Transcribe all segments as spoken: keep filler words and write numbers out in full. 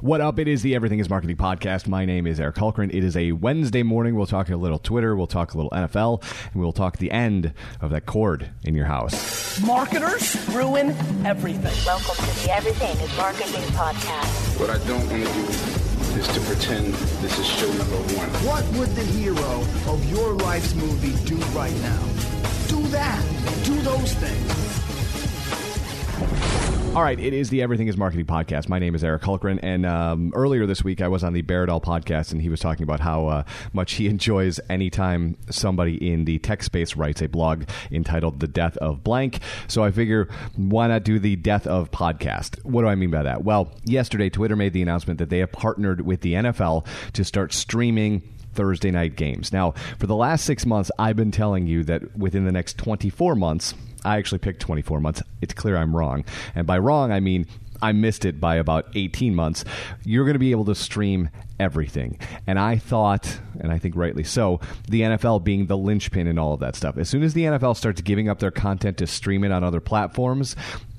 What up? It is the Everything is Marketing podcast. My name is Eric Hultgren. It is a Wednesday morning. We'll talk a little Twitter. We'll talk a little N F L. And we'll talk the end of that cord in your house. Marketers ruin everything. Welcome to the Everything is Marketing podcast. What I don't want to do is to pretend this is show number one. What would the hero of your life's movie do right now? Do that. Do those things. All right, it is the Everything is Marketing podcast. My name is Eric Hultgren, and um, earlier this week I was on the Bardahl podcast, and he was talking about how uh, much he enjoys anytime somebody in the tech space writes a blog entitled The Death of Blank. So I figure, why not do the Death of Podcast? What do I mean by that? Well, yesterday Twitter made the announcement that they have partnered with the N F L to start streaming Thursday night games. Now, for the last six months, I've been telling you that within the next twenty-four months... I actually picked twenty-four months. It's clear I'm wrong. And by wrong, I mean I missed it by about eighteen months. You're going to be able to stream everything. And I thought, and I think rightly so, the N F L being the linchpin in all of that stuff. As soon as the N F L starts giving up their content to stream it on other platforms,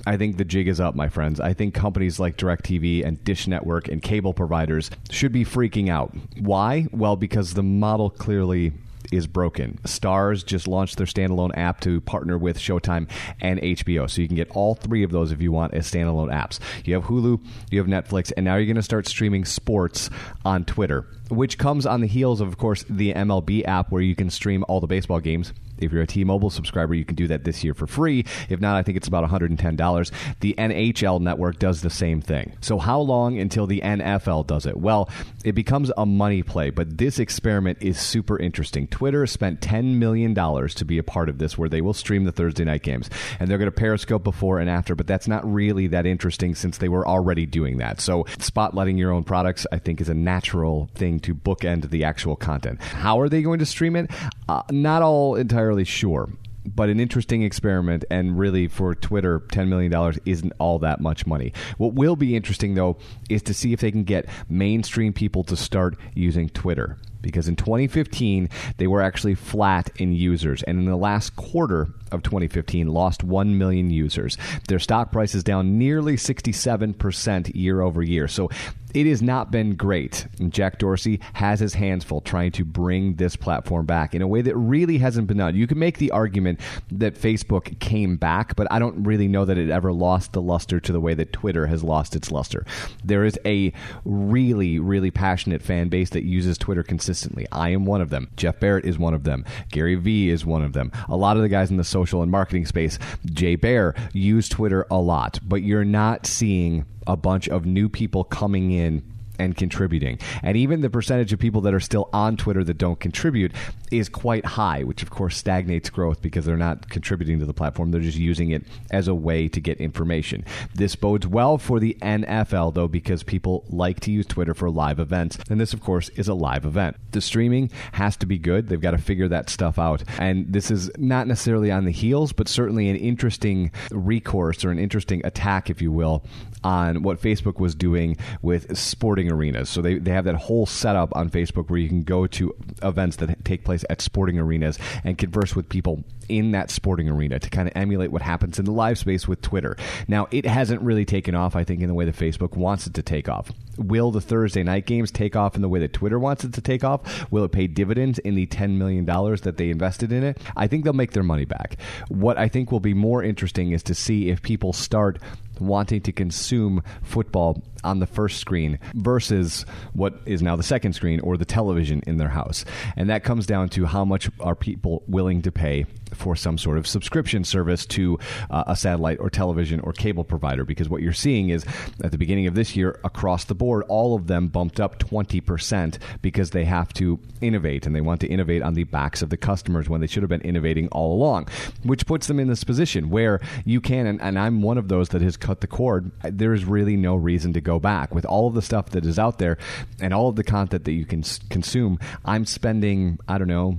I think the jig is up, my friends. I think companies like DirecTV and Dish Network and cable providers should be freaking out. Why? Well, because the model clearly is broken. Stars just launched their standalone app to partner with Showtime and H B O. So you can get all three of those if you want as standalone apps. You have Hulu, you have Netflix, and now you're going to start streaming sports on Twitter, which comes on the heels of, of course, the M L B app where you can stream all the baseball games. If you're a T-Mobile subscriber, you can do that this year for free. If not, I think it's about one hundred ten dollars. The N H L network does the same thing. So how long until the N F L does it? Well, it becomes a money play, but this experiment is super interesting. Twitter spent ten million dollars to be a part of this, where they will stream the Thursday night games. And they're going to Periscope before and after, but that's not really that interesting since they were already doing that. So spotlighting your own products, I think, is a natural thing to bookend the actual content. How are they going to stream it? Uh, not all entirely sure, but an interesting experiment, and really for Twitter, ten million dollars isn't all that much money. What will be interesting, though, is to see if they can get mainstream people to start using Twitter, because in twenty fifteen, they were actually flat in users, and in the last quarter of twenty fifteen, lost one million users. Their stock price is down nearly sixty-seven percent year over year, so it has not been great. And Jack Dorsey has his hands full trying to bring this platform back in a way that really hasn't been done. You can make the argument that Facebook came back, but I don't really know that it ever lost the luster to the way that Twitter has lost its luster. There is a really, really passionate fan base that uses Twitter consistently. I am one of them. Jeff Barrett is one of them. Gary Vee is one of them. A lot of the guys in the social and marketing space, Jay Baer, use Twitter a lot, but you're not seeing a bunch of new people coming in and contributing. And even the percentage of people that are still on Twitter that don't contribute is quite high, which of course stagnates growth because they're not contributing to the platform. They're just using it as a way to get information. This bodes well for the N F L, though, because people like to use Twitter for live events. And this, of course, is a live event. The streaming has to be good. They've got to figure that stuff out. And this is not necessarily on the heels, but certainly an interesting recourse or an interesting attack, if you will, on what Facebook was doing with sporting arenas. So they, they have that whole setup on Facebook where you can go to events that take place at sporting arenas and converse with people in that sporting arena to kind of emulate what happens in the live space with Twitter. Now, it hasn't really taken off, I think, in the way that Facebook wants it to take off. Will the Thursday night games take off in the way that Twitter wants it to take off? Will it pay dividends in the ten million dollars that they invested in it? I think they'll make their money back. What I think will be more interesting is to see if people start wanting to consume football on the first screen versus what is now the second screen or the television in their house. And that comes down to how much are people willing to pay for some sort of subscription service to uh, a satellite or television or cable provider. Because what you're seeing is at the beginning of this year, across the board, all of them bumped up twenty percent because they have to innovate, and they want to innovate on the backs of the customers when they should have been innovating all along, which puts them in this position where you can, and, and I'm one of those that has cut the cord, there is really no reason to go back. With all of the stuff that is out there and all of the content that you can consume, I'm spending, I don't know,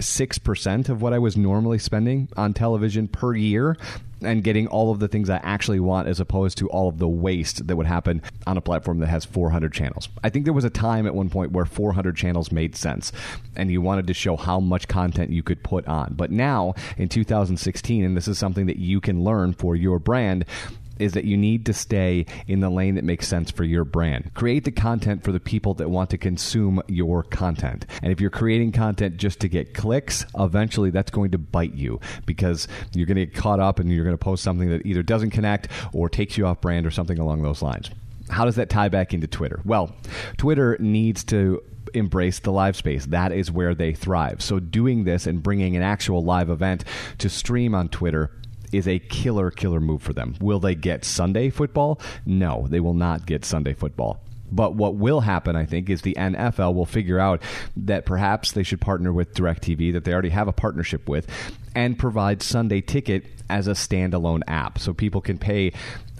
six percent of what I was normally spending on television per year and getting all of the things I actually want as opposed to all of the waste that would happen on a platform that has four hundred channels. I think there was a time at one point where four hundred channels made sense and you wanted to show how much content you could put on. But now in two thousand sixteen, and this is something that you can learn for your brand, is that you need to stay in the lane that makes sense for your brand. Create the content for the people that want to consume your content. And if you're creating content just to get clicks, eventually that's going to bite you, because you're going to get caught up and you're going to post something that either doesn't connect or takes you off brand or something along those lines. How does that tie back into Twitter? Well, Twitter needs to embrace the live space. That is where they thrive. So doing this and bringing an actual live event to stream on Twitter is a killer, killer move for them. Will they get Sunday football? No, they will not get Sunday football. But what will happen, I think, is the N F L will figure out that perhaps they should partner with DirecTV, that they already have a partnership with, and provide Sunday Ticket as a standalone app. So people can pay,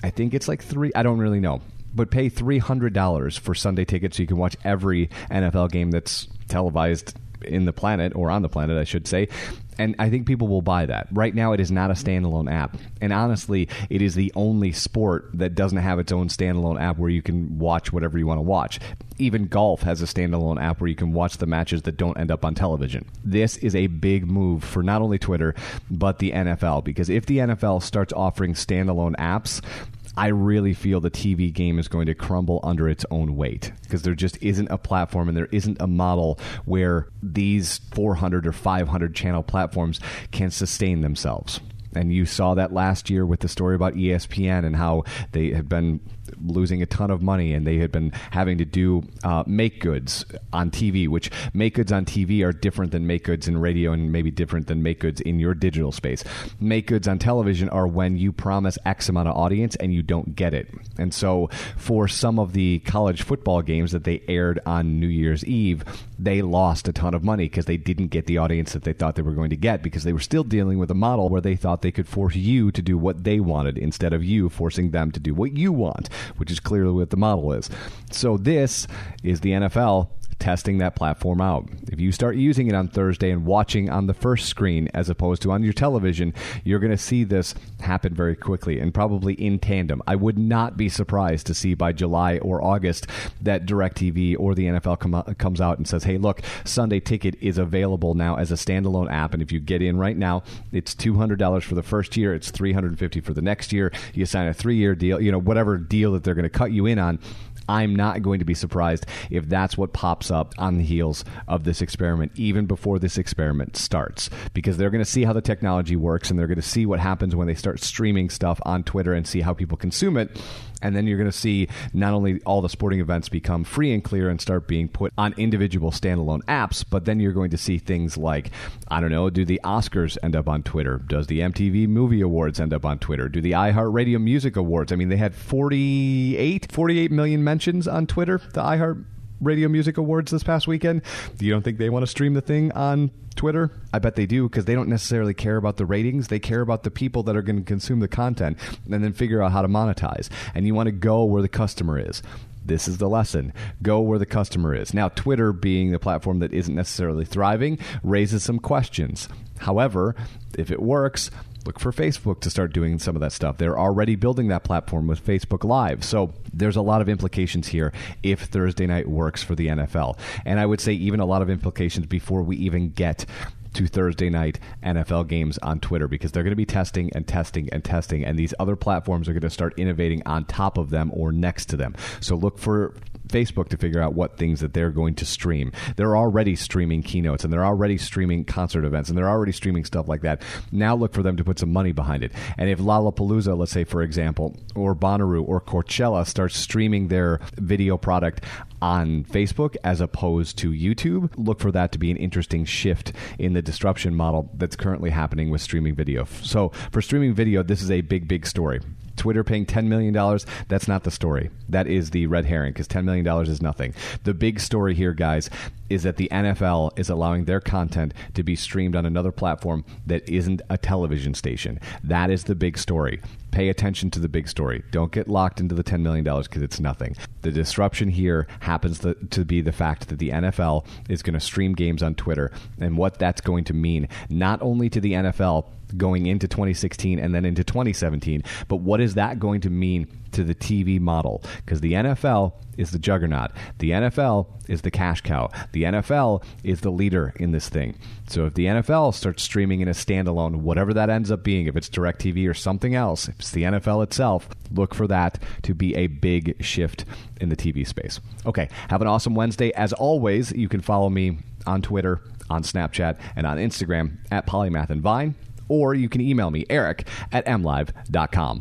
I think it's like three, I don't really know, but pay three hundred dollars for Sunday Ticket so you can watch every N F L game that's televised in the planet, or on the planet, I should say. And I think people will buy that. Right now, it is not a standalone app. And honestly, it is the only sport that doesn't have its own standalone app where you can watch whatever you want to watch. Even golf has a standalone app where you can watch the matches that don't end up on television. This is a big move for not only Twitter, but the N F L. Because if the N F L starts offering standalone apps, I really feel the T V game is going to crumble under its own weight, because there just isn't a platform and there isn't a model where these four hundred or five hundred channel platforms can sustain themselves. And you saw that last year with the story about E S P N and how they had been losing a ton of money, and they had been having to do uh, make-goods on T V, which make-goods on T V are different than make-goods in radio, and maybe different than make-goods in your digital space. Make-goods on television are when you promise X amount of audience and you don't get it. And so for some of the college football games that they aired on New Year's Eve, they lost a ton of money because they didn't get the audience that they thought they were going to get, because they were still dealing with a model where they thought they could force you to do what they wanted instead of you forcing them to do what you want, which is clearly what the model is. So this is the N F L testing that platform out. If you start using it on Thursday and watching on the first screen as opposed to on your television, you're going to see this happen very quickly, and probably in tandem. I would not be surprised to see by July or August that DirecTV or the N F L com- comes out and says, hey, look, Sunday Ticket is available now as a standalone app, and if you get in right now, it's two hundred dollars for the first year, it's three hundred fifty dollars for the next year, you sign a three-year deal, you know, whatever deal that they're going to cut you in on. I'm not going to be surprised if that's what pops up on the heels of this experiment, even before this experiment starts, because they're going to see how the technology works, and they're going to see what happens when they start streaming stuff on Twitter and see how people consume it. And then you're going to see not only all the sporting events become free and clear and start being put on individual standalone apps, but then you're going to see things like, I don't know, do the Oscars end up on Twitter? Does the M T V Movie Awards end up on Twitter? Do the iHeartRadio Music Awards? I mean, they had forty-eight, forty-eight million mentions on Twitter, the iHeartRadio Music Awards this past weekend. You don't think they want to stream the thing on Twitter? I bet they do, because they don't necessarily care about the ratings. They care about the people that are going to consume the content and then figure out how to monetize. And you want to go where the customer is. This is the lesson. Go where the customer is. Now, Twitter, being the platform that isn't necessarily thriving, raises some questions. However, if it works, look for Facebook to start doing some of that stuff. They're already building that platform with Facebook Live. So there's a lot of implications here if Thursday night works for the N F L. And I would say even a lot of implications before we even get to Thursday night N F L games on Twitter, because they're going to be testing and testing and testing, and these other platforms are going to start innovating on top of them or next to them. So look for Facebook to figure out what things that they're going to stream. They're already streaming keynotes, and they're already streaming concert events, and they're already streaming stuff like that. Now look for them to put some money behind it. And if Lollapalooza, let's say, for example, or Bonnaroo or Coachella starts streaming their video product on Facebook as opposed to YouTube, look for that to be an interesting shift in the disruption model that's currently happening with streaming video. So for streaming video, this is a big, big story. Twitter paying ten million dollars, that's not the story. That is the red herring, because ten million dollars is nothing. The big story here, guys, is that the N F L is allowing their content to be streamed on another platform that isn't a television station. That is the big story. Pay attention to the big story. Don't get locked into the ten million dollars, because it's nothing. The disruption here happens to, to be the fact that the N F L is going to stream games on Twitter, and what that's going to mean, not only to the N F L going into twenty sixteen and then into twenty seventeen, but what is that going to mean to the T V model, because the N F L is the juggernaut. The N F L is the cash cow. The N F L is the leader in this thing. So if the N F L starts streaming in a standalone, whatever that ends up being, if it's DirecTV or something else, if it's the N F L itself, look for that to be a big shift in the T V space. Okay, have an awesome Wednesday. As always, you can follow me on Twitter, on Snapchat, and on Instagram at polymathandvine, or you can email me, Eric at M Live dot com.